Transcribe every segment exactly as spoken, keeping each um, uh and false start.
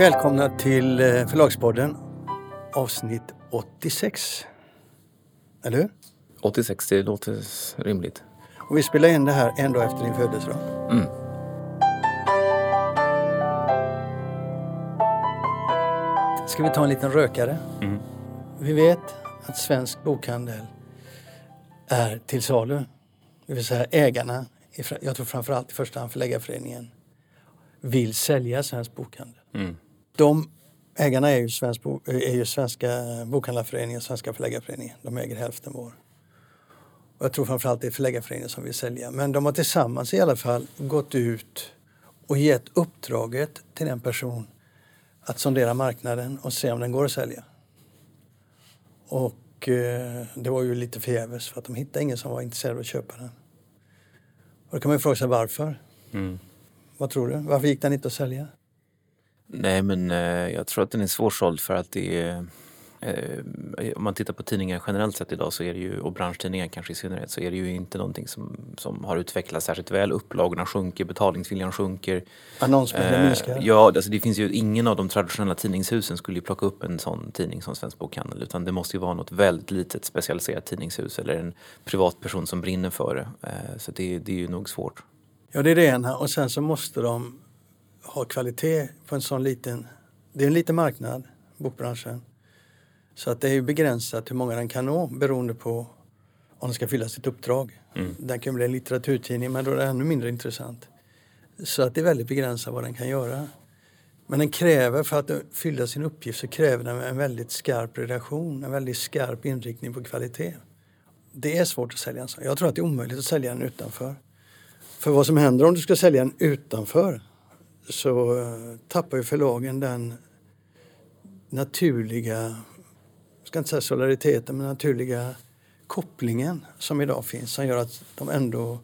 Välkomna till Förlagspodden, avsnitt åttiosex, eller hur? åttiosex, det låter rimligt. Och vi spelar in det här en dag efter din födelsedag. Mm. Ska vi ta en liten rökare? Mm. Vi vet att Svensk Bokhandel är till salu. Det vill säga ägarna, jag tror framförallt i första hand förläggarföreningen, vill sälja Svensk Bokhandel. Mm. De ägarna är ju, svensk, är ju Svenska Bokhandlarföreningen och Svenska Förläggarföreningen. De äger hälften var. Och jag tror framförallt det är Förläggarföreningen som vill sälja. Men de har tillsammans i alla fall gått ut och gett uppdraget till en person att sondera marknaden och se om den går att sälja. Och eh, det var ju lite förgäves för att de hittade ingen som var intresserad av att köpa den. Och då kan man ju fråga sig varför. Mm. Vad tror du? Varför gick den inte att sälja? Nej, men eh, jag tror att den är svårsåld för att det är, eh, om man tittar på tidningar generellt sett idag så är det ju, och branschtidningar kanske i synnerhet, så är det ju inte någonting som, som har utvecklats särskilt väl. Upplagorna sjunker, betalningsviljan sjunker. Annonsmängden eh, minskar. Ja, alltså det finns ju ingen av de traditionella tidningshusen skulle ju plocka upp en sån tidning som Svensk Bokhandel, utan det måste ju vara något väldigt litet specialiserat tidningshus eller en privatperson som brinner för det. Eh, så det, det är ju nog svårt. Ja, det är det ena. Och sen så måste de ha kvalitet på en sån liten... Det är en liten marknad, bokbranschen. Så att det är ju begränsat hur många den kan nå beroende på om den ska fylla sitt uppdrag. Mm. Den kan bli en litteraturtidning, men då är det ännu mindre intressant. Så att det är väldigt begränsat vad den kan göra. Men den kräver, för att fylla sin uppgift, så kräver den en väldigt skarp redaktion. En väldigt skarp inriktning på kvalitet. Det är svårt att sälja en sån. Jag tror att det är omöjligt att sälja den utanför. För vad som händer om du ska sälja den utanför, så tappar ju förlagen den naturliga, ska inte säga solidariteten, men naturliga kopplingen som idag finns, som gör att de ändå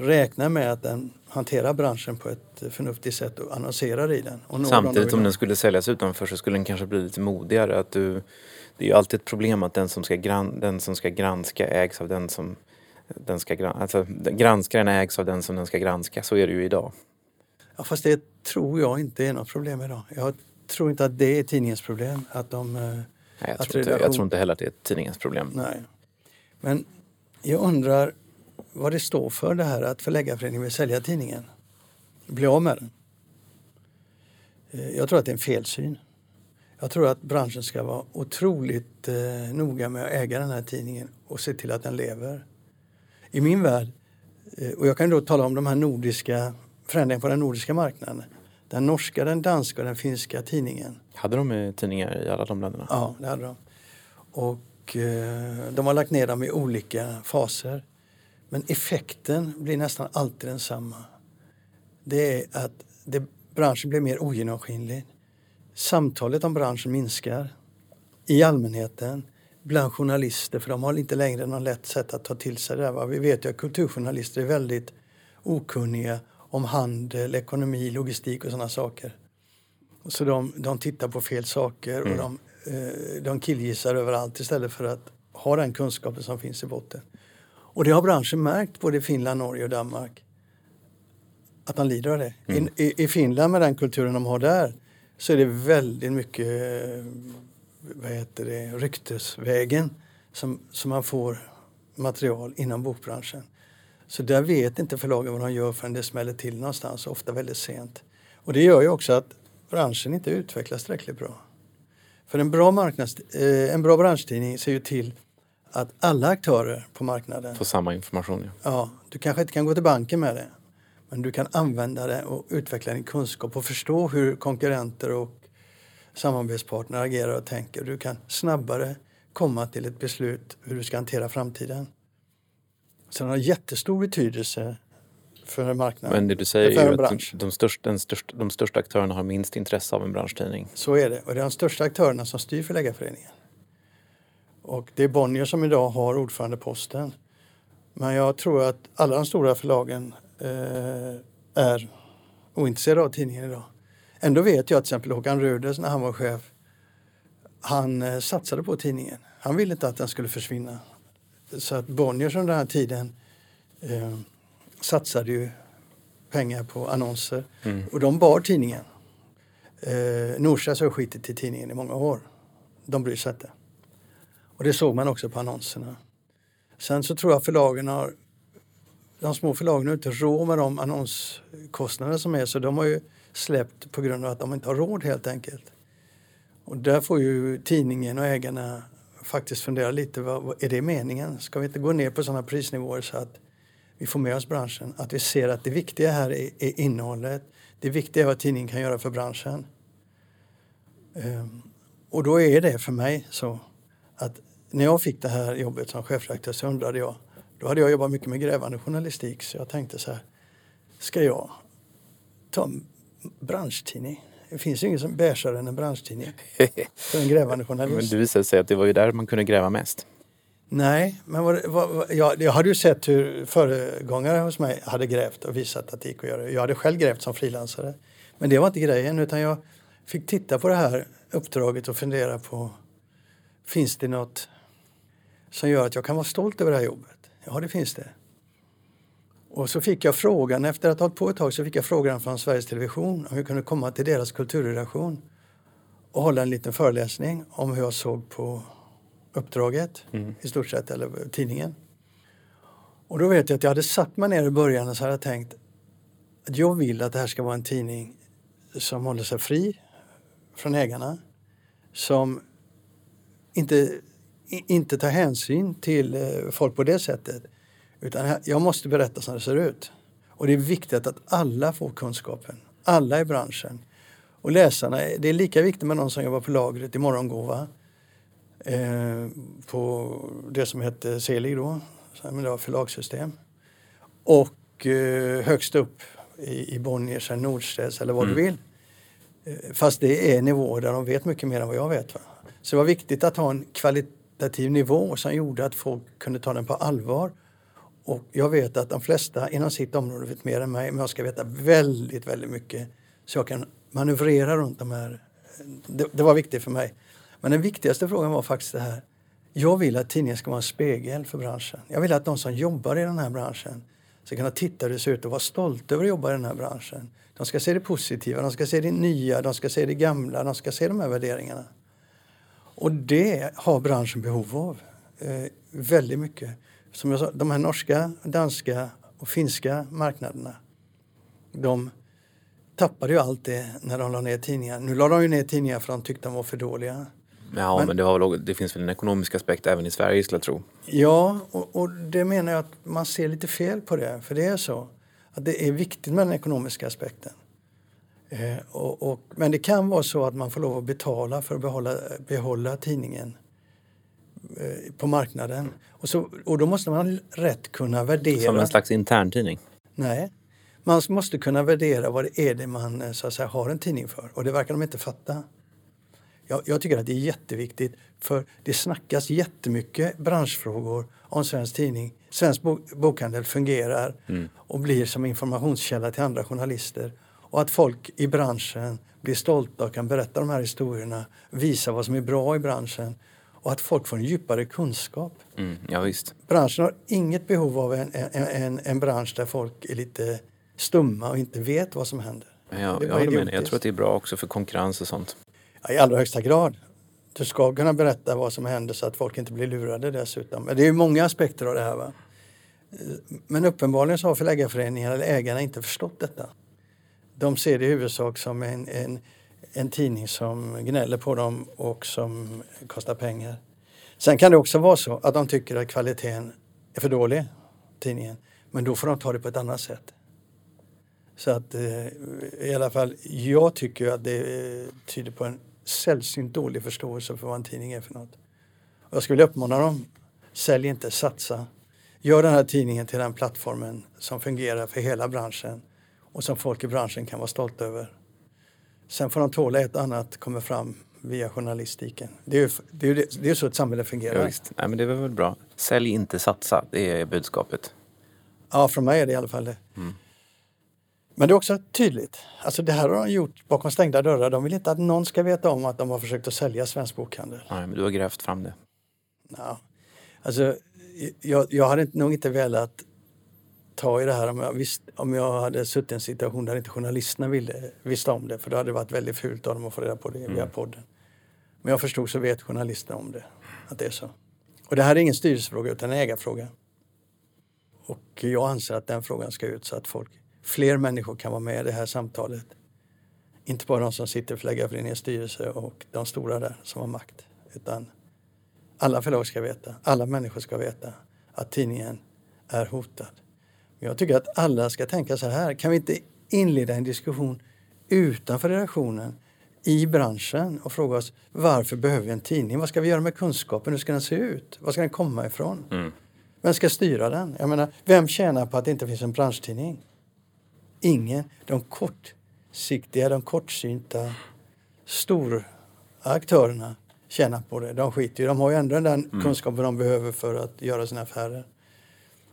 räknar med att den hanterar branschen på ett förnuftigt sätt och annonserar i den. Och samtidigt om den skulle säljas utanför så skulle den kanske bli lite modigare. Att du, det är ju alltid ett problem att den som ska, gran, den som ska granska ägs av den som den ska granska, alltså granskaren ägs av den som den ska granska, så är det ju idag. Ja, fast det tror jag inte är något problem idag. Jag tror inte att det är tidningens problem. Att de, Nej, jag, att tror inte, jag tror inte heller att det är tidningens problem. Nej. Men jag undrar vad det står för det här att förläggarföreningen vill sälja tidningen. Bli av med den. Jag tror att det är en felsyn. Jag tror att branschen ska vara otroligt eh, noga med att äga den här tidningen och se till att den lever. I min värld, och jag kan då tala om de här nordiska förändringarna på den nordiska marknaden. Den norska, den danska och den finska tidningen. Hade de tidningar i alla de länderna? Ja, det hade de. Och eh, de har lagt ner dem i olika faser. Men effekten blir nästan alltid densamma. Det är att det, branschen blir mer ogenomskinlig. Samtalet om branschen minskar i allmänheten. Bland journalister, för de har inte längre någon lätt sätt att ta till sig det där. Vi vet ju att kulturjournalister är väldigt okunniga om handel, ekonomi, logistik och sådana saker. Så de, de tittar på fel saker och mm. de, eh, de killgissar överallt istället för att ha den kunskapen som finns i botten. Och det har branschen märkt både i Finland, Norge och Danmark. Att de lider av det. Mm. I, i, I Finland, med den kulturen de har där, så är det väldigt mycket... Eh, vad heter det, ryktesvägen som, som man får material inom bokbranschen. Så där vet inte förlagen vad de gör förrän det smäller till någonstans, ofta väldigt sent. Och det gör ju också att branschen inte utvecklas tillräckligt bra. För en bra, marknads, eh, en bra branschtidning ser ju till att alla aktörer på marknaden får samma information. Ja. ja, du kanske inte kan gå till banken med det, men du kan använda det och utveckla din kunskap och förstå hur konkurrenter och samarbetspartner agerar och tänker. Du kan snabbare komma till ett beslut hur du ska hantera framtiden. Så den har jättestor betydelse för en marknad. Men det du säger är ju att de största, den största, de största aktörerna har minst intresse av en branschtidning. Så är det. Och det är de största aktörerna som styr förläggarföreningen. Och det är Bonnier som idag har ordförandeposten. Men jag tror att alla de stora förlagen eh, är ointresserade av tidningen idag. Ändå vet jag till exempel Håkan Rudels, när han var chef, han satsade på tidningen. Han ville inte att den skulle försvinna. Så att Bonniers under den här tiden eh, satsade ju pengar på annonser. Mm. Och de bar tidningen. Eh, Norsa har skitit i tidningen i många år. De bryr sig inte. Och det såg man också på annonserna. Sen så tror jag förlagen har... De små förlagen har inte råd med de annonskostnader som är. Så de har ju släppt på grund av att de inte har råd helt enkelt. Och där får ju tidningen och ägarna faktiskt fundera lite. Vad, vad är det meningen? Ska vi inte gå ner på sådana prisnivåer så att vi får med oss branschen? Att vi ser att det viktiga här är, är innehållet. Det viktiga är vad tidningen kan göra för branschen. Um, och då är det för mig så att när jag fick det här jobbet som chefredaktör så undrade jag. Då hade jag jobbat mycket med grävande journalistik så jag tänkte så här. Ska jag ta en branschtidning? Det finns ju ingen som bärsar än en branschtidning för en grävande journalist. Men det visade sig att det var ju där man kunde gräva mest. Nej, men vad, vad, jag, jag hade ju sett hur föregångare hos mig hade grävt och visat att det gick att göra. Jag hade själv grävt som frilansare. Men det var inte grejen utan jag fick titta på det här uppdraget och fundera på finns det något som gör att jag kan vara stolt över det här jobbet? Ja, det finns det. Och så fick jag frågan, efter att ha hållit på ett tag så fick jag frågan från Sveriges Television om jag kunde komma till deras kulturredaktion och hålla en liten föreläsning om hur jag såg på uppdraget mm. i stort sett, eller tidningen. Och då vet jag att jag hade satt mig ner i början och så hade jag tänkt att jag vill att det här ska vara en tidning som håller sig fri från ägarna, som inte... inte ta hänsyn till folk på det sättet. Utan jag måste berätta som det ser ut. Och det är viktigt att alla får kunskapen. Alla i branschen. Och läsarna, det är lika viktigt med någon som jobbar på lagret i Morgongåva. Eh, på det som hette Selig då. Men det var förlagssystem. Och eh, högst upp i, i Bonniers eller Nordstedts eller vad mm. du vill. Eh, fast det är nivåer där de vet mycket mer än vad jag vet. Va? Så det var viktigt att ha en kvalitet nivå som gjorde att folk kunde ta den på allvar. Och jag vet att de flesta inom sitt område vet mer än mig, men jag ska veta väldigt, väldigt mycket så jag kan manövrera runt de här. Det, det var viktigt för mig. Men den viktigaste frågan var faktiskt det här. Jag vill att tidningen ska vara en spegel för branschen. Jag vill att de som jobbar i den här branschen ska kunna titta hur det ser ut och vara stolta över att jobba i den här branschen. De ska se det positiva, de ska se det nya, de ska se det gamla, de ska se de här värderingarna. Och det har branschen behov av. Eh, väldigt mycket. Som jag sa, de här norska, danska och finska marknaderna. De tappade ju allt det när de la ner tidningar. Nu la de ju ner tidningar för de tyckte de var för dåliga. Ja, men, men det, var, det finns väl en ekonomisk aspekt även i Sverige, skulle jag tro. Ja, och, och det menar jag att man ser lite fel på det. För det är så. Att det är viktigt med den ekonomiska aspekten. Och, och, men det kan vara så att man får lov att betala för att behålla, behålla tidningen eh, på marknaden. Och, så, och då måste man rätt kunna värdera... Som en slags interntidning? Nej, man måste kunna värdera vad det är det man så att säga, har en tidning för. Och det verkar de inte fatta. Jag, jag tycker att det är jätteviktigt för det snackas jättemycket branschfrågor om svensk tidning. Svensk bok, bokhandel fungerar mm. och blir som informationskälla till andra journalister. Och att folk i branschen blir stolta och kan berätta de här historierna. Visa vad som är bra i branschen. Och att folk får en djupare kunskap. Mm, ja, visst. Branschen har inget behov av en, en, en, en bransch där folk är lite stumma och inte vet vad som händer. Ja, jag, jag, menar, jag tror att det är bra också för konkurrens och sånt. Ja, i allra högsta grad. Du ska kunna berätta vad som händer så att folk inte blir lurade dessutom. Men det är ju många aspekter av det här, va? Men uppenbarligen så har förläggarföreningarna eller ägarna inte förstått detta. De ser det i huvudsak som en, en, en tidning som gnäller på dem och som kostar pengar. Sen kan det också vara så att de tycker att kvaliteten är för dålig, tidningen. Men då får de ta det på ett annat sätt. Så att eh, i alla fall, jag tycker att det eh, tyder på en sällsynt dålig förståelse för vad en tidning är för något. Och jag skulle vilja uppmana dem, sälj inte, satsa. Gör den här tidningen till den plattformen som fungerar för hela branschen. Och som folk i branschen kan vara stolta över. Sen får de tåla ett annat kommer fram via journalistiken. Det är ju det är, det är så ett samhälle fungerar. Ja, visst. Nej, men det var väl bra. Sälj inte, satsa. Det är budskapet. Ja, för mig är det i alla fall det. Mm. Men det är också tydligt. Alltså det här har de gjort bakom stängda dörrar. De vill inte att någon ska veta om att de har försökt att sälja svensk bokhandel. Nej, men du har grävt fram det. Ja. Alltså jag, jag hade nog inte velat ta i det här om jag, visst, om jag hade suttit i en situation där inte journalisterna ville, visste om det. För då hade det varit väldigt fult av dem att få reda på det mm. via podden. Men jag förstod så vet journalisterna om det. Att det är så. Och det här är ingen styrelsefråga utan en ägarfråga. Och jag anser att den frågan ska ut så att folk, fler människor kan vara med i det här samtalet. Inte bara de som sitter i förläggarföreningens styrelse och de stora där som har makt. Utan alla förlag ska veta, alla människor ska veta att tidningen är hotad. Men jag tycker att alla ska tänka så här. Kan vi inte inleda en diskussion utanför redaktionen i branschen och fråga oss varför behöver vi en tidning? Vad ska vi göra med kunskapen? Hur ska den se ut? Vad ska den komma ifrån? Mm. Vem ska styra den? Jag menar, vem tjänar på att det inte finns en branschtidning? Ingen. De kortsiktiga, de kortsynta stora aktörerna tjänar på det. De skiter ju. De har ju ändå den där mm. kunskapen de behöver för att göra sina affärer.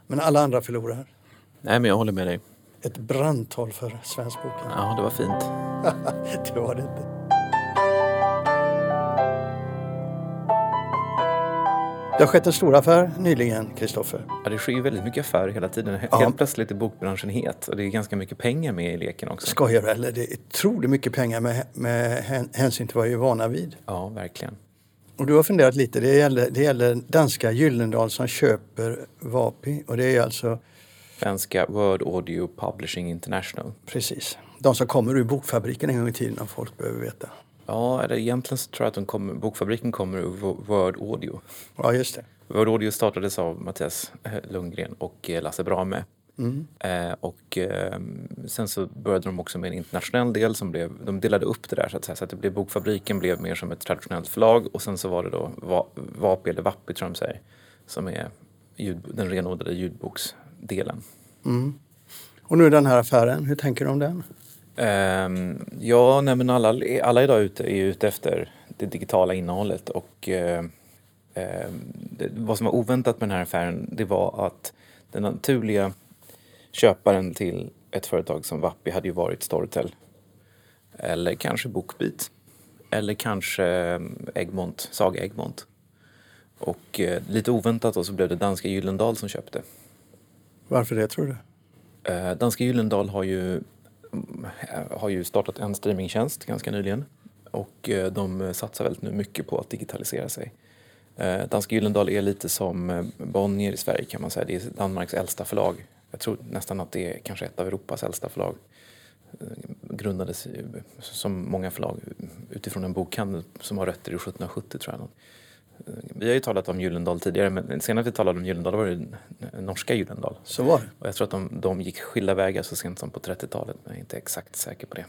Men alla andra förlorar. Nej, men jag håller med dig. Ett brandtal för Svensk Bokhandel. Ja, det var fint. Det var det inte. Det har skett en stor affär nyligen, Kristoffer. Ja, det sker ju väldigt mycket affärer hela tiden. Ja. Helt plötsligt är bokbranschen het. Och det är ganska mycket pengar med i leken också. Skojar du? Eller det är otroligt mycket pengar med, med hänsyn till vad jag är vana vid. Ja, verkligen. Och du har funderat lite. Det gäller, det gäller danska Gyldendal som köper Vapi. Och det är alltså... Svenska Word Audio Publishing International. Precis. De som kommer ur bokfabriken en gång i tiden om folk behöver veta. Ja, eller egentligen så tror jag att de kommer, bokfabriken kommer ur Word Audio. Ja, just det. Word Audio startades av Mattias Lundgren och Lasse Brame. Mm. Eh, och eh, sen så började de också med en internationell del som blev, de delade upp det där så att säga. Så att det blev, bokfabriken blev mer som ett traditionellt förlag och sen så var det då va, Vapi eller Vapi tror jag de säger, som är ljud, den renodlade ljudboksdelen. Mm. Och nu den här affären, hur tänker du om den? Um, ja, nej, men alla, alla idag ute, är ute efter det digitala innehållet och uh, uh, det, vad som var oväntat med den här affären det var att den naturliga köparen till ett företag som Vapi hade ju varit Storytel eller kanske BookBeat eller kanske Egmont, Saga Egmont och uh, lite oväntat då så blev det danska Gyldendal som köpte. Varför det tror du? Uh, danska Gyldendal har ju har ju startat en streamingtjänst ganska nyligen och de satsar väldigt nu mycket på att digitalisera sig. Danska Gyldendal är lite som Bonnier i Sverige kan man säga. Det är Danmarks äldsta förlag. Jag tror nästan att det är kanske ett av Europas äldsta förlag. Grundades som många förlag utifrån en bokhandel som har rötter i sjuttonhundrasjuttio tror jag. Vi har ju talat om Gyldendal tidigare, men senast vi talade om Gyldendal var det norska Gyldendal. Så var det. Och jag tror att de, de gick skilda vägar så sent som på trettiotalet, men jag är inte exakt säker på det.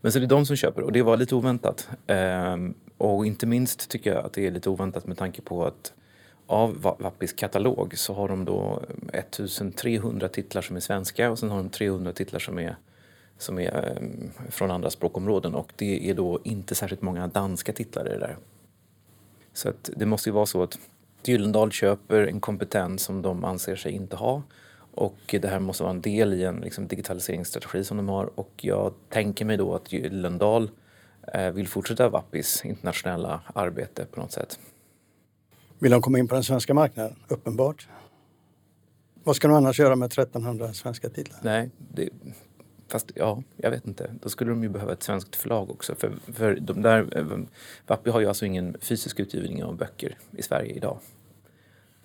Men så det är de som köper, och det var lite oväntat. Ehm, och inte minst tycker jag att det är lite oväntat med tanke på att av Vapis katalog så har de då ettusentrehundra titlar som är svenska och sen har de trehundra titlar som är, som är um, från andra språkområden. Och det är då inte särskilt många danska titlar i det där. Så att det måste ju vara så att Gyldendal köper en kompetens som de anser sig inte ha. Och det här måste vara en del i en liksom, digitaliseringsstrategi som de har. Och jag tänker mig då att Gyldendal eh, vill fortsätta Vapis internationella arbete på något sätt. Vill de komma in på den svenska marknaden? Uppenbart. Vad ska de annars göra med trettonhundra svenska titlar? Nej, det, fast ja, jag vet inte. Då skulle de ju behöva ett svenskt förlag också. För, för de där, Vapi har ju alltså ingen fysisk utgivning av böcker i Sverige idag.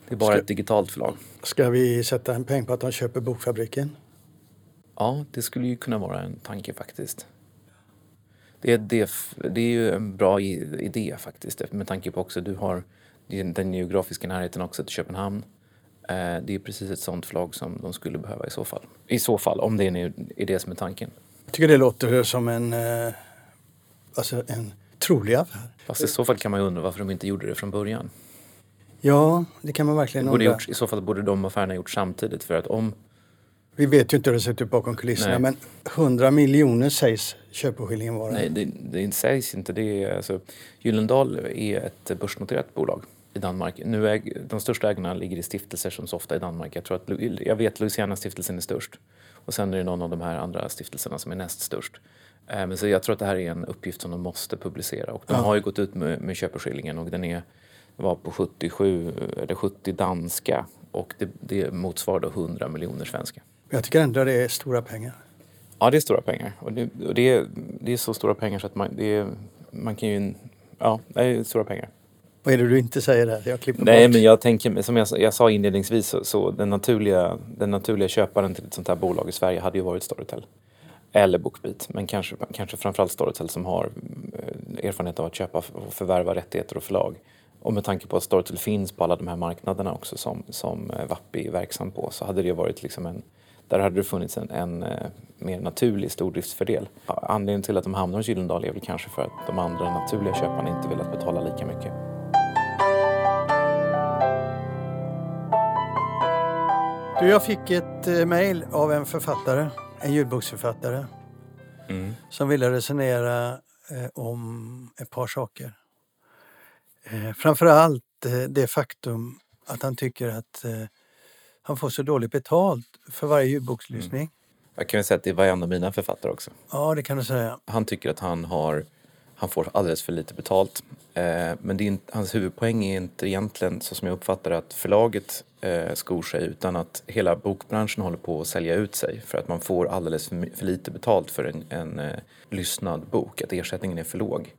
Det är bara ska, ett digitalt förlag. Ska vi sätta en peng på att de köper bokfabriken? Ja, det skulle ju kunna vara en tanke faktiskt. Det är, det, det är ju en bra idé faktiskt. Med tanke på också att du har den geografiska närheten också till Köpenhamn. Det är precis ett sånt förlag som de skulle behöva i så fall. I så fall, om det nu är det som är tanken. Jag tycker det låter som en, alltså en trolig affär. Fast i så fall kan man ju undra varför de inte gjorde det från början. Ja, det kan man verkligen undra. Gjort, I så fall borde de affärerna gjort samtidigt för att om... Vi vet ju inte hur det ser ut bakom kulisserna, nej. Men hundra miljoner sägs köpeskillingen vara. Nej, det, det sägs inte. Det är, alltså, Gyldendal är ett börsnoterat bolag. I Danmark. Nu äg, de största ägarna ligger i stiftelser som så ofta i Danmark. Jag, tror att, jag vet att Lauritzen-stiftelsen är störst. Och sen är det någon av de här andra stiftelserna som är näst störst. Eh, men så jag tror att det här är en uppgift som de måste publicera. Och de ja. har ju gått ut med, med köpeskillingen och den är, var på sjuttiosju eller sjuttio danska och det, det motsvarar då hundra miljoner svenskar. Jag tycker ändå det är stora pengar. Ja, det är stora pengar. Och det, och det, är, det är så stora pengar så att man, det är, man kan ju... Ja, det är stora pengar. Vad är det du inte säger där? Jag klipper Nej, bort. Men jag tänker, som jag, jag sa inledningsvis, så, så den, naturliga, den naturliga köparen till ett sånt här bolag i Sverige hade ju varit Storytel. Eller BookBeat, men kanske, kanske framförallt Storytel som har erfarenhet av att köpa och förvärva rättigheter och förlag. Och med tanke på att Storytel finns på alla de här marknaderna också som, som Wappi är verksam på, så hade det varit liksom en... Där hade det funnits en, en mer naturlig stordriftsfördel. Anledningen till att de hamnar i Gyldendal är väl kanske för att de andra naturliga köparna inte velat betala lika mycket. Du, jag fick ett mejl av en författare, en ljudboksförfattare, mm. som ville resonera eh, om ett par saker. Eh, framförallt eh, det faktum att han tycker att eh, han får så dåligt betalt för varje ljudbokslyssning. Mm. Jag kan väl säga att det var en av mina författare också. Ja, det kan du säga. Han tycker att han, har, han får alldeles för lite betalt. Eh, men det är inte, hans huvudpoäng är inte egentligen, så som jag uppfattar att förlaget eh, skor sig, utan att hela bokbranschen håller på att sälja ut sig. För att man får alldeles för, för lite betalt för en, en eh, lyssnad bok. Att ersättningen är för låg.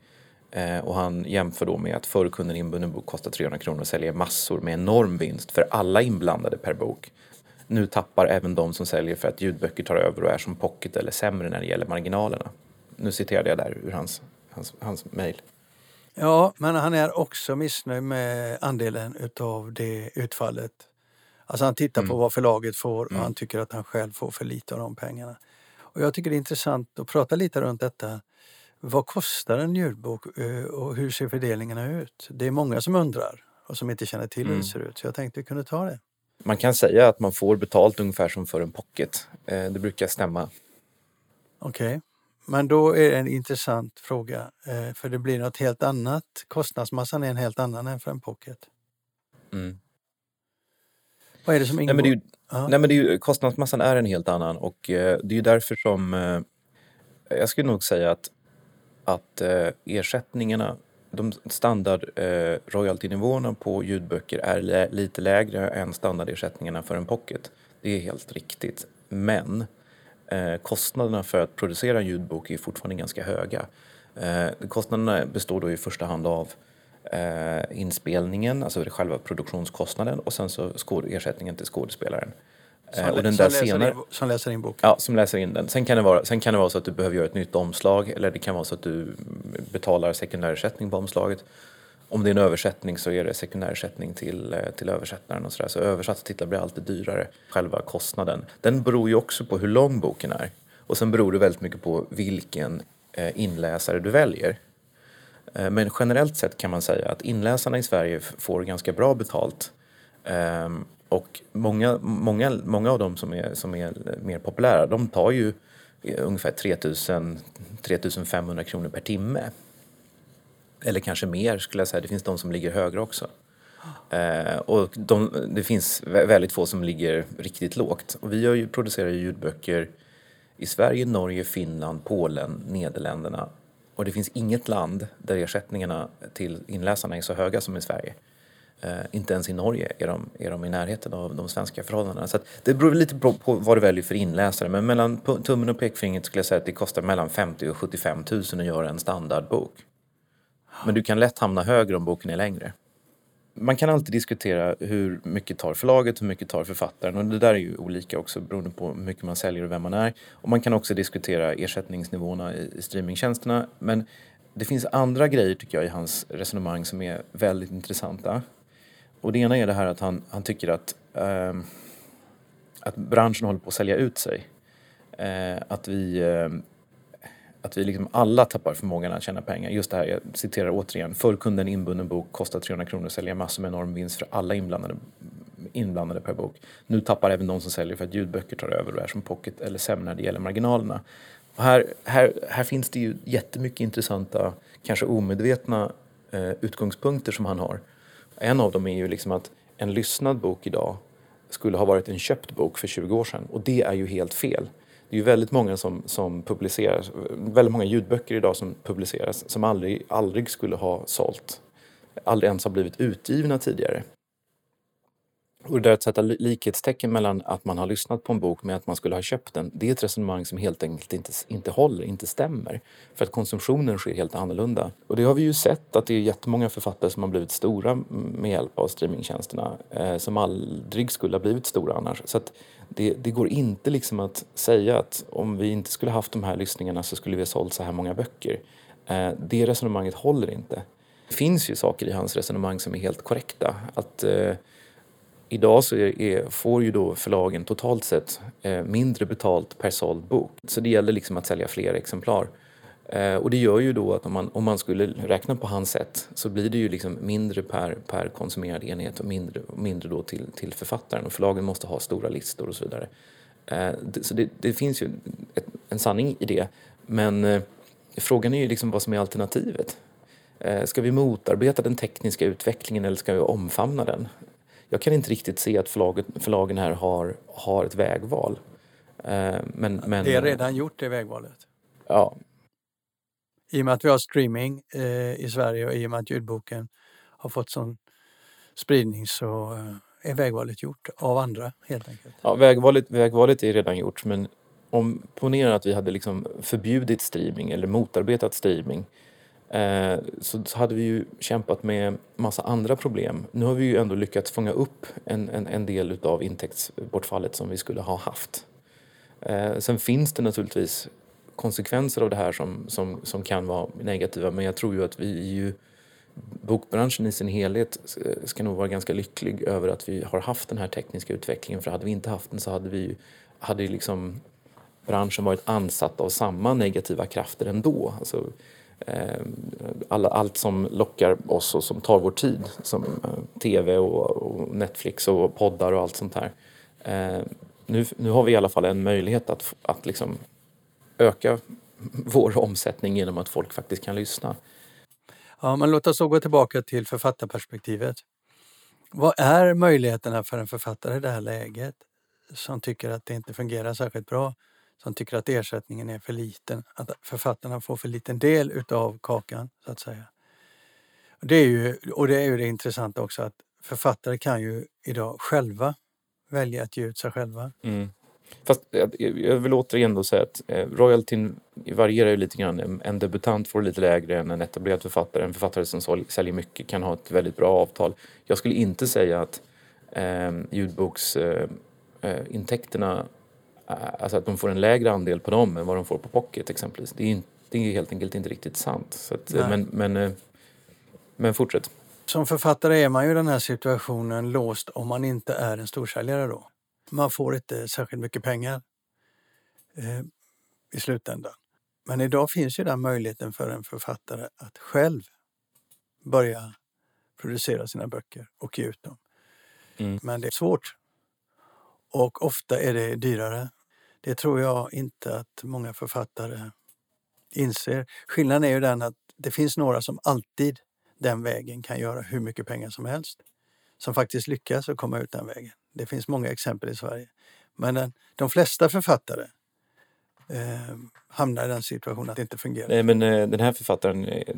Eh, och han jämför då med att förr kunde en inbunden bok kosta trehundra kronor och säljer massor med enorm vinst för alla inblandade per bok. Nu tappar även de som säljer för att ljudböcker tar över och är som pocket eller sämre när det gäller marginalerna. Nu citerade jag där ur hans, hans, hans mejl. Ja, men han är också missnöjd med andelen utav det utfallet. Alltså han tittar mm. på vad förlaget får och mm. han tycker att han själv får för lite av de pengarna. Och jag tycker det är intressant att prata lite runt detta. Vad kostar en ljudbok och hur ser fördelningarna ut? Det är många som undrar och som inte känner till hur det ser ut. Så jag tänkte att vi kunde ta det. Man kan säga att man får betalt ungefär som för en pocket. Det brukar stämma. Okej, okay. Men då är det en intressant fråga. För det blir något helt annat. Kostnadsmassan är en helt annan än för en pocket. Mm. Vad är det som ingår? Nej, men det är ju, ja. nej, men det är ju, kostnadsmassan är en helt annan. Och det är ju därför som... Jag skulle nog säga att att eh, ersättningarna, de standard eh, royalty-nivåerna på ljudböcker är lä- lite lägre än standardersättningarna för en pocket. Det är helt riktigt. Men eh, kostnaderna för att producera en ljudbok är fortfarande ganska höga. Eh, kostnaderna består då i första hand av eh, inspelningen, alltså själva produktionskostnaden, och sen så skåd- ersättningen till skådespelaren. Som, och den som, där läser senare, in, som läser in boken. Ja, som läser in den. Sen kan, det vara, sen kan det vara så att du behöver göra ett nytt omslag, eller det kan vara så att du betalar sekundärersättning på omslaget. Om det är en översättning så är det sekundärersättning till, till översättaren och sådär. Så översatta titlar blir alltid dyrare. Själva kostnaden. Den beror ju också på hur lång boken är. Och sen beror det väldigt mycket på vilken inläsare du väljer. Men generellt sett kan man säga att inläsarna i Sverige får ganska bra betalt. Och många, många, många av dem som är, som är mer populära, de tar ju ungefär tre tusen, tre tusen femhundra kronor per timme. Eller kanske mer skulle jag säga. Det finns de som ligger högre också. Eh, och de, det finns väldigt få som ligger riktigt lågt. Och vi har ju, producerar ju ljudböcker i Sverige, Norge, Finland, Polen, Nederländerna. Och det finns inget land där ersättningarna till inläsarna är så höga som i Sverige. Uh, inte ens i Norge är de, är de i närheten av de svenska förhållandena. Så att det beror lite på, på vad du väljer för inläsare. Men mellan tummen och pekfingret skulle jag säga att det kostar mellan femtio och sjuttiofem tusen att göra en standardbok. Men du kan lätt hamna högre om boken är längre. Man kan alltid diskutera hur mycket tar förlaget, hur mycket tar författaren. Och det där är ju olika också beroende på hur mycket man säljer och vem man är. Och man kan också diskutera ersättningsnivåerna i, i streamingtjänsterna. Men det finns andra grejer tycker jag i hans resonemang som är väldigt intressanta. Och det ena är det här att han, han tycker att, eh, att branschen håller på att sälja ut sig. Eh, att vi, eh, att vi liksom alla tappar förmågan att tjäna pengar. Just det här, jag citerar återigen. Förr kunde en inbunden bok kosta trehundra kronor och sälja massor med enorm vinst för alla inblandade, inblandade per bok. Nu tappar även de som säljer för att ljudböcker tar över och är som pocket eller sämre när det gäller marginalerna. Och här, här, här finns det ju jättemycket intressanta, kanske omedvetna eh, utgångspunkter som han har. En av dem är ju liksom att en lyssnad bok idag skulle ha varit en köpt bok för tjugo år sedan. Och det är ju helt fel. Det är ju väldigt många som, som publicerar, väldigt många ljudböcker idag som publiceras som aldrig, aldrig skulle ha sålt. Aldrig ens har blivit utgivna tidigare. Och det där att sätta likhetstecken mellan att man har lyssnat på en bok med att man skulle ha köpt den, det är ett resonemang som helt enkelt inte, inte håller, inte stämmer. För att konsumtionen sker helt annorlunda. Och det har vi ju sett, att det är jättemånga författare som har blivit stora med hjälp av streamingtjänsterna, eh, som aldrig skulle ha blivit stora annars. Så att det, det går inte liksom att säga att om vi inte skulle haft de här lyssningarna så skulle vi ha sålt så här många böcker. Eh, det resonemanget håller inte. Det finns ju saker i hans resonemang som är helt korrekta. Att... Eh, Idag så är, får ju då förlagen totalt sett eh, mindre betalt per såld bok. Så det gäller liksom att sälja fler exemplar. Eh, och det gör ju då att om man, om man skulle räkna på hans sätt så blir det ju liksom mindre per, per konsumerad enhet och mindre, mindre då till, till författaren. Och förlagen måste ha stora listor och så vidare. Eh, det, så det, det finns ju ett, en sanning i det. Men eh, frågan är ju liksom vad som är alternativet. Eh, ska vi motarbeta den tekniska utvecklingen eller ska vi omfamna den? Jag kan inte riktigt se att förlaget, förlagen här har, har ett vägval. Men, men... Det är redan gjort, det vägvalet. Ja. I och med att vi har streaming eh, i Sverige och i och med att ljudboken har fått sån spridning så eh, är vägvalet gjort av andra helt enkelt. Ja, vägvalet, vägvalet är redan gjort, men om ponera att vi hade liksom förbjudit streaming eller motarbetat streaming, Eh, så, så hade vi ju kämpat med massa andra problem. Nu har vi ju ändå lyckats fånga upp en, en, en del utav intäktsbortfallet som vi skulle ha haft. Eh, sen finns det naturligtvis konsekvenser av det här som, som, som kan vara negativa, men jag tror ju att vi ju, bokbranschen i sin helhet ska nog vara ganska lycklig över att vi har haft den här tekniska utvecklingen, för hade vi inte haft den så hade vi hade liksom branschen varit ansatt av samma negativa krafter ändå. Alltså Alla, allt som lockar oss och som tar vår tid, som tv och, och Netflix och poddar och allt sånt här. Eh, nu, nu har vi i alla fall en möjlighet att, att liksom öka vår omsättning genom att folk faktiskt kan lyssna. Ja, men låt oss då gå tillbaka till författarperspektivet. Vad är möjligheterna för en författare i det här läget som tycker att det inte fungerar särskilt bra? Som tycker att ersättningen är för liten. Att författarna får för liten del utav kakan, så att säga. Det är ju, och det är ju det intressanta också, att författare kan ju idag själva välja att ge ut sig själva. Mm. Fast jag vill återigen då säga att eh, royaltyn varierar ju lite grann. En debutant får lite lägre än en etablerad författare. En författare som säljer mycket kan ha ett väldigt bra avtal. Jag skulle inte säga att eh, ljudboksintäkterna eh, alltså att de får en lägre andel på dem än vad de får på pocket exempelvis. Det är, inte, det är helt enkelt inte riktigt sant. Så att, men, men, men fortsätt. Som författare är man ju i den här situationen låst om man inte är en storsäljare då. Man får inte särskilt mycket pengar eh, i slutändan. Men idag finns ju den möjligheten för en författare att själv börja producera sina böcker och ge ut dem. Mm. Men det är svårt. Och ofta är det dyrare. Det tror jag inte att många författare inser. Skillnaden är ju den att det finns några som alltid den vägen kan göra hur mycket pengar som helst. Som faktiskt lyckas att komma ut den vägen. Det finns många exempel i Sverige. Men den, de flesta författare eh, hamnar i den situationen att det inte fungerar. Nej, men eh, den här författaren eh,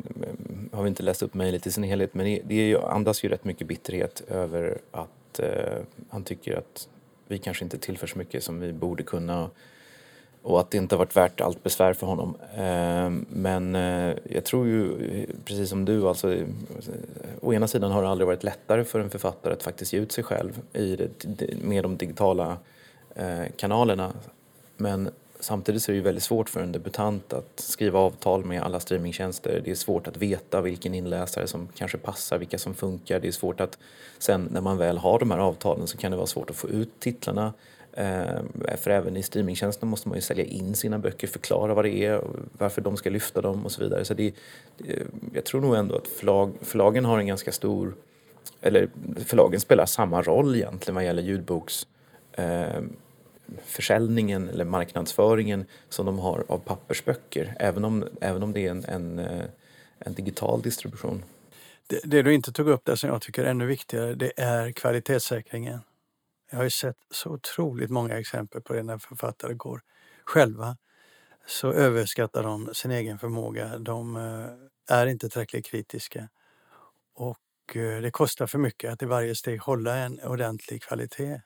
har vi inte läst upp mejlet i sin helhet. Men det, det är ju, andas ju rätt mycket bitterhet över att eh, han tycker att vi kanske inte tillför så mycket som vi borde kunna. Och att det inte har varit värt allt besvär för honom. Men jag tror ju, precis som du, alltså, å ena sidan har det aldrig varit lättare för en författare att faktiskt ge ut sig själv i det, med de digitala kanalerna. Men samtidigt så är det ju väldigt svårt för en debutant att skriva avtal med alla streamingtjänster. Det är svårt att veta vilken inläsare som kanske passar, vilka som funkar. Det är svårt att sen när man väl har de här avtalen så kan det vara svårt att få ut titlarna. För även i streamingtjänsterna måste man ju sälja in sina böcker, förklara vad det är, varför de ska lyfta dem och så vidare. Så det, jag tror nog ändå att förlag, förlagen har en ganska stor, eller förlagen spelar samma roll egentligen vad gäller ljudboks försäljningen eller marknadsföringen som de har av pappersböcker, även om, även om det är en, en, en digital distribution. Det, det du inte tog upp där som jag tycker är ännu viktigare, det är kvalitetssäkringen. Jag har ju sett så otroligt många exempel på det när författare går själva så överskattar de sin egen förmåga. De är inte tillräckligt kritiska och och det kostar för mycket att i varje steg hålla en ordentlig kvalitet.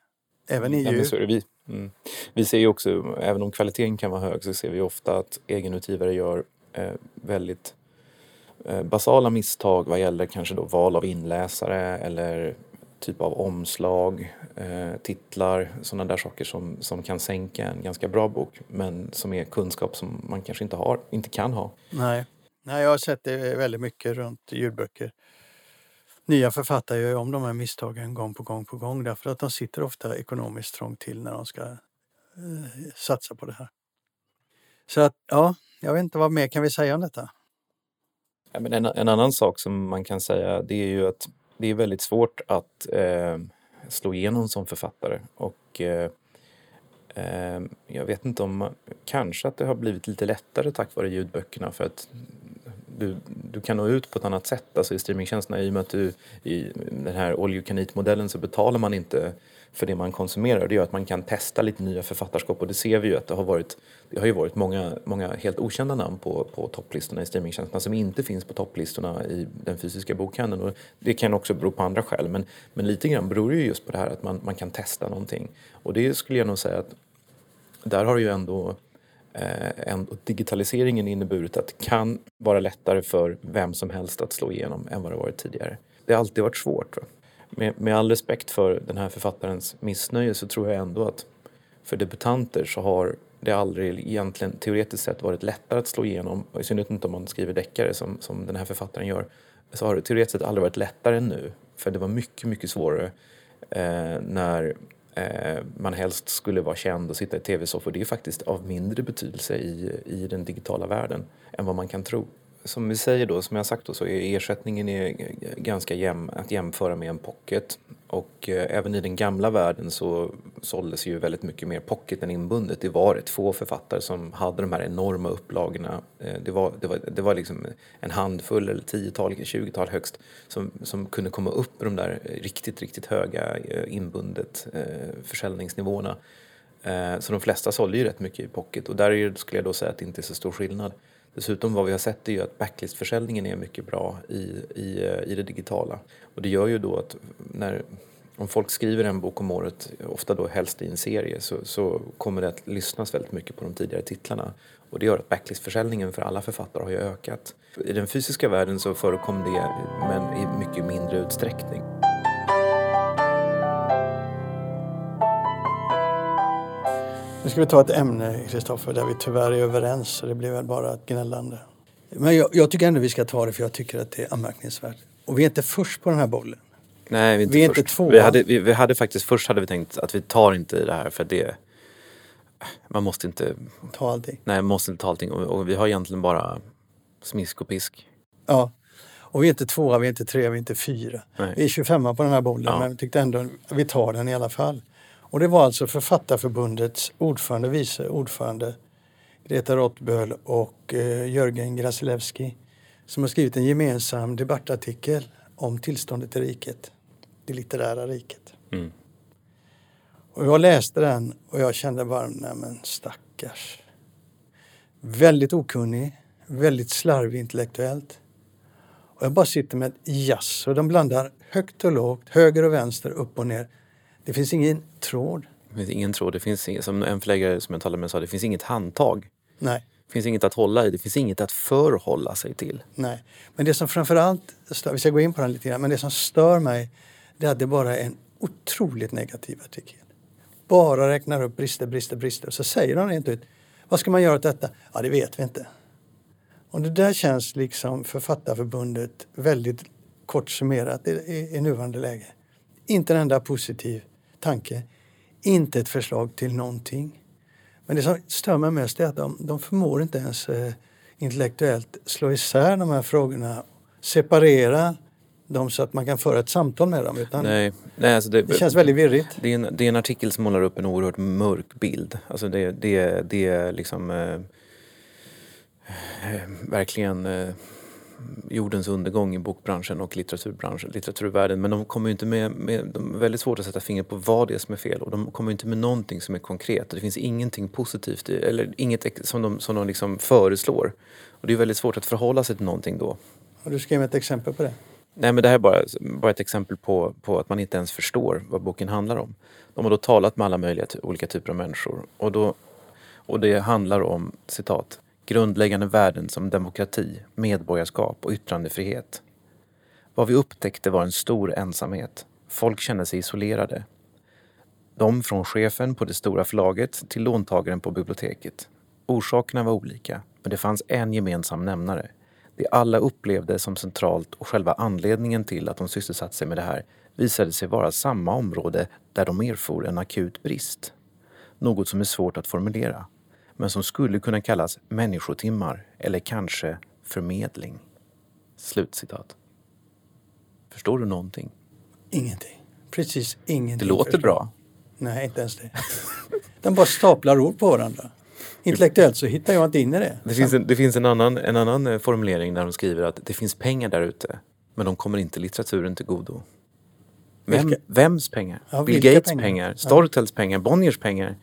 Även i ljud. Ja, vi. Mm. vi ser ju också, även om kvaliteten kan vara hög, så ser vi ofta att egenutgivare gör eh, väldigt eh, basala misstag vad gäller kanske då val av inläsare eller typ av omslag, eh, titlar, sådana där saker som, som kan sänka en ganska bra bok, men som är kunskap som man kanske inte har, inte kan ha. Nej, Nej jag har sett det väldigt mycket runt ljudböcker. Nya författare gör om de här misstagen gång på gång på gång, därför att de sitter ofta ekonomiskt trångt till när de ska eh, satsa på det här. Så att, ja, jag vet inte vad mer kan vi säga om detta. Ja, men en, en annan sak som man kan säga, det är ju att det är väldigt svårt att eh, slå igenom som författare. Och eh, eh, jag vet inte om, kanske att det har blivit lite lättare tack vare ljudböckerna, för att Du, du kan nå ut på ett annat sätt, alltså i streamingtjänsterna, i och med att du i den här all you can eat-modellen så betalar man inte för det man konsumerar. Det gör att man kan testa lite nya författarskap, och det ser vi ju att det har varit, det har ju varit många, många helt okända namn på, på topplistorna i streamingtjänsterna som inte finns på topplistorna i den fysiska bokhandeln, och det kan också bero på andra skäl, men, men lite grann beror det ju just på det här att man, man kan testa någonting, och det skulle jag nog säga att där har det ju ändå och digitaliseringen inneburit att det kan vara lättare för vem som helst att slå igenom än vad det varit tidigare. Det har alltid varit svårt. Med, med all respekt för den här författarens missnöje, så tror jag ändå att för debutanter så har det aldrig egentligen teoretiskt sett varit lättare att slå igenom, och i synnerhet inte om man skriver deckare som, som den här författaren gör, så har det teoretiskt sett aldrig varit lättare än nu, för det var mycket, mycket svårare eh, när man helst skulle vara känd och sitta i tv-soffor. Det är faktiskt av mindre betydelse i, i den digitala världen än vad man kan tro. Som vi säger då, som jag sagt då, så är ersättningen är ganska jämn att jämföra med en pocket. Och eh, även i den gamla världen så såldes ju väldigt mycket mer pocket än inbundet. Det var ett få författare som hade de här enorma upplagorna. Eh, det, var, det, var, det var liksom en handfull eller tiotal, tjugotal högst som, som kunde komma upp med de där riktigt, riktigt höga eh, inbundet eh, försäljningsnivåerna. Eh, så de flesta sålde ju rätt mycket i pocket, och där skulle jag då säga att det inte är så stor skillnad. Dessutom vad vi har sett är ju att backlistförsäljningen är mycket bra i, i, i det digitala. Och det gör ju då att när, om folk skriver en bok om året, ofta då helst i en serie, så, så kommer det att lyssnas väldigt mycket på de tidigare titlarna. Och det gör att backlistförsäljningen för alla författare har ju ökat. I den fysiska världen så förekom det, men i mycket mindre utsträckning. Nu ska vi ta ett ämne, Kristoffer, där vi tyvärr är överens, så det blir väl bara ett gnällande. Men jag, jag tycker ändå vi ska ta det, för jag tycker att det är anmärkningsvärt. Och vi är inte först på den här bollen. Nej, vi är inte, vi är först. inte två. Vi hade, vi, vi hade faktiskt, först hade vi tänkt att vi tar inte i det här, för det, man måste inte ta allting. Nej, man måste inte ta allting. Och, och vi har egentligen bara smisk och pisk. Ja, och vi är inte tvåa, vi är inte tre, vi är inte fyra. Nej. Vi är tjugofemma på den här bollen, ja. Men vi tyckte ändå vi tar den i alla fall. Och det var alltså Författarförbundets ordförande, vice ordförande Greta Rottböll och eh, Jörgen Graselewski, som har skrivit en gemensam debattartikel om tillståndet i riket, det litterära riket. Mm. Och jag läste den och jag kände bara, nej men stackars. Väldigt okunnig, väldigt slarvig intellektuellt. Och jag bara sitter med ett jass, och de blandar högt och lågt, höger och vänster, upp och ner. Det finns ingen tråd. Det finns ingen tråd. Det finns ing- som en förläggare som jag talade med sa, det finns inget handtag. Nej. Det finns inget att hålla i. Det finns inget att förhålla sig till. Nej. Men det som framförallt stör, vi ska gå in på den lite grann, men det som stör mig, det är att det bara är en otroligt negativ artikel. Bara räknar upp brister, brister, brister. Så säger de inte ut, vad ska man göra åt detta? Ja, det vet vi inte. Och det där känns liksom Författarförbundet väldigt kort summerat i, i, i nuvarande läge. Inte en enda positiv tanke. Inte ett förslag till någonting. Men det som stör mig mest är att de, de förmår inte ens eh, intellektuellt slå isär de här frågorna. Separera dem så att man kan föra ett samtal med dem. Utan Nej. Nej, alltså det, det känns väldigt virrigt. Det är, en, det är en artikel som målar upp en oerhört mörk bild. Alltså det, det, det är liksom eh, verkligen... Eh, jordens undergång i bokbranschen och litteraturbranschen, litteraturvärlden, men de kommer ju inte med, med de är väldigt svårt att sätta fingret på vad det är som är fel, och de kommer ju inte med någonting som är konkret, och det finns ingenting positivt i, eller inget som de, som de liksom föreslår, och det är väldigt svårt att förhålla sig till någonting då. Har du skrivit ett exempel på det? Nej, men det här är bara, bara ett exempel på, på att man inte ens förstår vad boken handlar om. De har då talat med alla möjliga olika typer av människor. Och, då, och det handlar om, citat, grundläggande värden som demokrati, medborgarskap och yttrandefrihet. Vad vi upptäckte var en stor ensamhet. Folk kände sig isolerade. De från chefen på det stora förlaget till låntagaren på biblioteket. Orsakerna var olika, men det fanns en gemensam nämnare. Det alla upplevde som centralt och själva anledningen till att de sysselsatt sig med det här visade sig vara samma område där de erfor en akut brist. Något som är svårt att formulera, men som skulle kunna kallas människotimmar eller kanske förmedling. Slutcitat. Förstår du någonting? Ingenting. Precis ingenting. Det låter bra. Nej, inte ens det. De bara staplar ord på varandra. Intellektuellt så hittar jag inte in i det. Det finns en, det finns en, annan, en annan formulering där de skriver att det finns pengar där ute. Men de kommer inte litteraturen till godo. Vem, vilka, vems pengar? Ja, Bill Gates pengar? pengar Storytels ja. pengar? Bonniers pengar?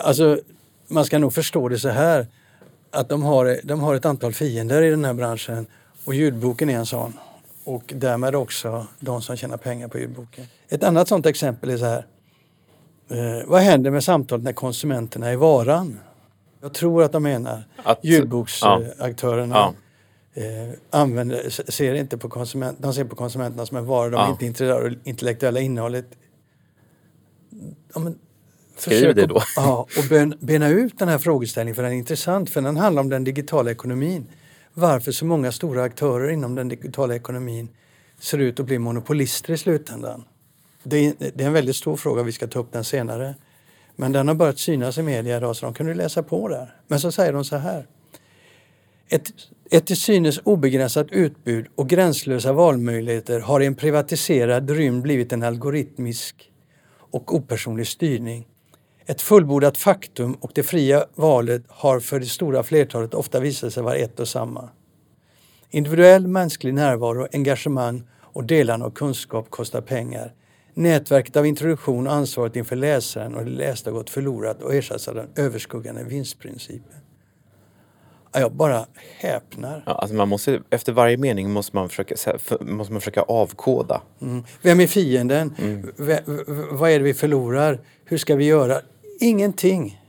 Alltså, man ska nog förstå det så här. Att de har, de har ett antal fiender i den här branschen. Och ljudboken är en sån. Och därmed också de som tjänar pengar på ljudboken. Ett annat sånt exempel är så här. Eh, vad händer med samtalet när konsumenterna är varan? Jag tror att de menar att ljudboksaktörerna ja. ja. eh, använder, ser inte på konsument, de ser på konsumenterna som en vara. De ja. är inte intresserade av intellektuella innehållet. Ja, men, försök det då. Och, ja, och ben, bena ut den här frågeställningen, för den är intressant, för den handlar om den digitala ekonomin. Varför så många stora aktörer inom den digitala ekonomin ser ut att bli monopolister i slutändan. Det är, det är en väldigt stor fråga, vi ska ta upp den senare. Men den har börjat synas i media idag, så de kan du läsa på där. Men så säger de så här. Ett, ett till synes obegränsat utbud och gränslösa valmöjligheter har i en privatiserad rymd blivit en algoritmisk och opersonlig styrning. Ett fullbordat faktum, och det fria valet har för det stora flertalet ofta visat sig vara ett och samma. Individuell mänsklig närvaro, engagemang och delan av kunskap kostar pengar. Nätverket av introduktion och ansvaret inför läsaren och det lästa har gått förlorat och ersatts av den överskuggande vinstprincipen. Jag bara häpnar. Ja, alltså man måste, efter varje mening måste man försöka, måste man försöka avkoda. Mm. Vem är fienden? Mm. V- v- vad är det vi förlorar? Hur ska vi göra? Ingenting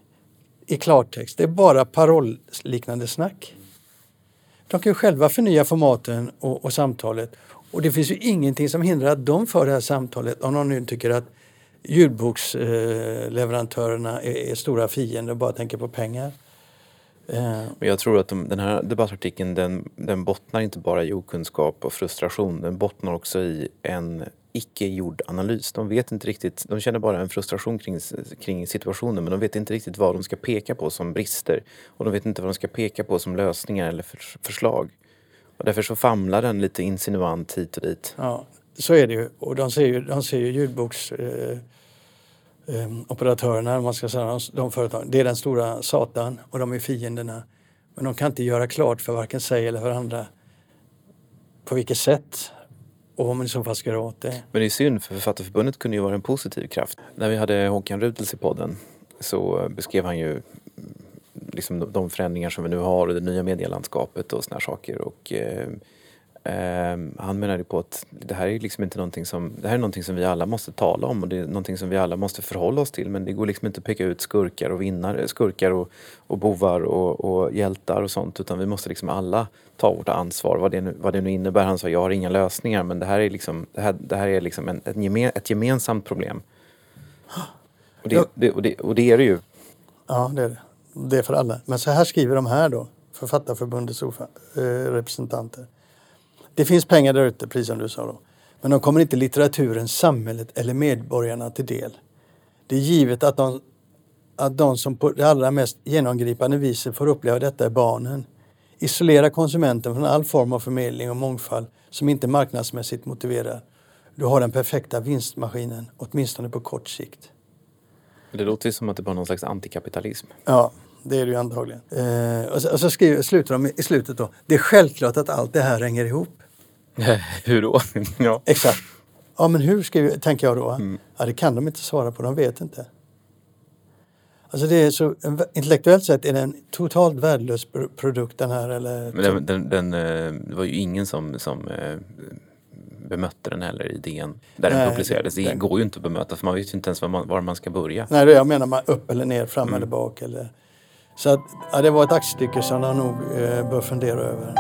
i klartext. Det är bara parolliknande snack. De kan ju själva förnya formaten och, och samtalet. Och det finns ju ingenting som hindrar att de för det här samtalet. Om någon nu tycker att ljudboksleverantörerna är, är stora fiender och bara tänker på pengar. Men jag tror att de, den här debattartikeln den, den bottnar inte bara i okunskap och frustration. Den bottnar också i en icke-gjord analys. De vet inte riktigt, de känner bara en frustration kring, kring situationen, men de vet inte riktigt vad de ska peka på som brister. Och de vet inte vad de ska peka på som lösningar eller för, förslag. Och därför så famlar den lite insinuant hit och dit. Ja, så är det ju. Och de ser ju, de ser ju ljudboks... Eh... Um, operatörerna, man ska säga, de, de företagen, det är den stora satan och de är fienderna. Men de kan inte göra klart för varken sig eller för andra på vilket sätt och om man i så fall ska göra åt det. Men det är synd, för Författarförbundet kunde ju vara en positiv kraft. När vi hade Håkan Rudels i podden så beskrev han ju liksom de förändringar som vi nu har och det nya medielandskapet och såna här saker, och eh, Um, han menade på att det här är liksom inte någonting som, det här är någonting som vi alla måste tala om, och det är någonting som vi alla måste förhålla oss till, men det går liksom inte att peka ut skurkar och vinnare, skurkar och, och bovar och, och hjältar och sånt, utan vi måste liksom alla ta vårt ansvar, vad det nu, vad det nu innebär. Han sa, jag har inga lösningar, men det här är liksom, det här, det här är liksom en, ett, gemen, ett gemensamt problem. Och det, det, och, det, och det är det ju. Ja, det är det. Det är för alla. Men så här skriver de här då, Författarförbundets representanter. Det finns pengar där ute, precis som du sa då. Men de kommer inte litteraturen, samhället eller medborgarna till del. Det är givet att de, att de som på det allra mest genomgripande viset får uppleva detta är barnen. Isolera konsumenten från all form av förmedling och mångfald som inte marknadsmässigt motiverar. Du har den perfekta vinstmaskinen, åtminstone på kort sikt. Det låter som att det var någon slags antikapitalism. Ja. Det är det ju antagligen. Eh, och så, och så skriver, slutar de i slutet då. Det är självklart att allt det här hänger ihop. Hur då? Ja. Exakt. Ja, men hur skriver, tänker jag då? Mm. Ja, det kan de inte svara på. De vet inte. Alltså det är så, intellektuellt sett är det en totalt värdelös produkt den här. Eller... Men den, den, den var ju ingen som, som bemötte den heller i D N där nej, den publicerades. Det den... går ju inte att bemöta för man vet ju inte ens var man, var man ska börja. Nej, jag menar man upp eller ner, fram mm. eller bak. Eller... Så att, ja, det var ett aktstycke som man nog eh, bör fundera över.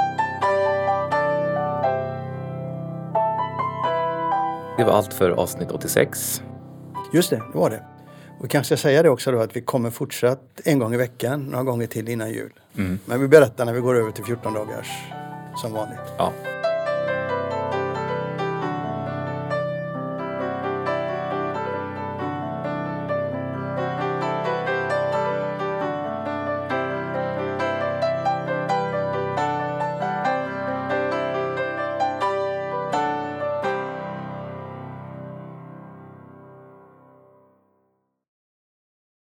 Det var allt för avsnitt åttiosex. Just det, det var det. Och kanske ska säga det också då att vi kommer fortsatt en gång i veckan, några gånger till innan jul. Mm. Men vi berättar när vi går över till fjorton dagars som vanligt. Ja.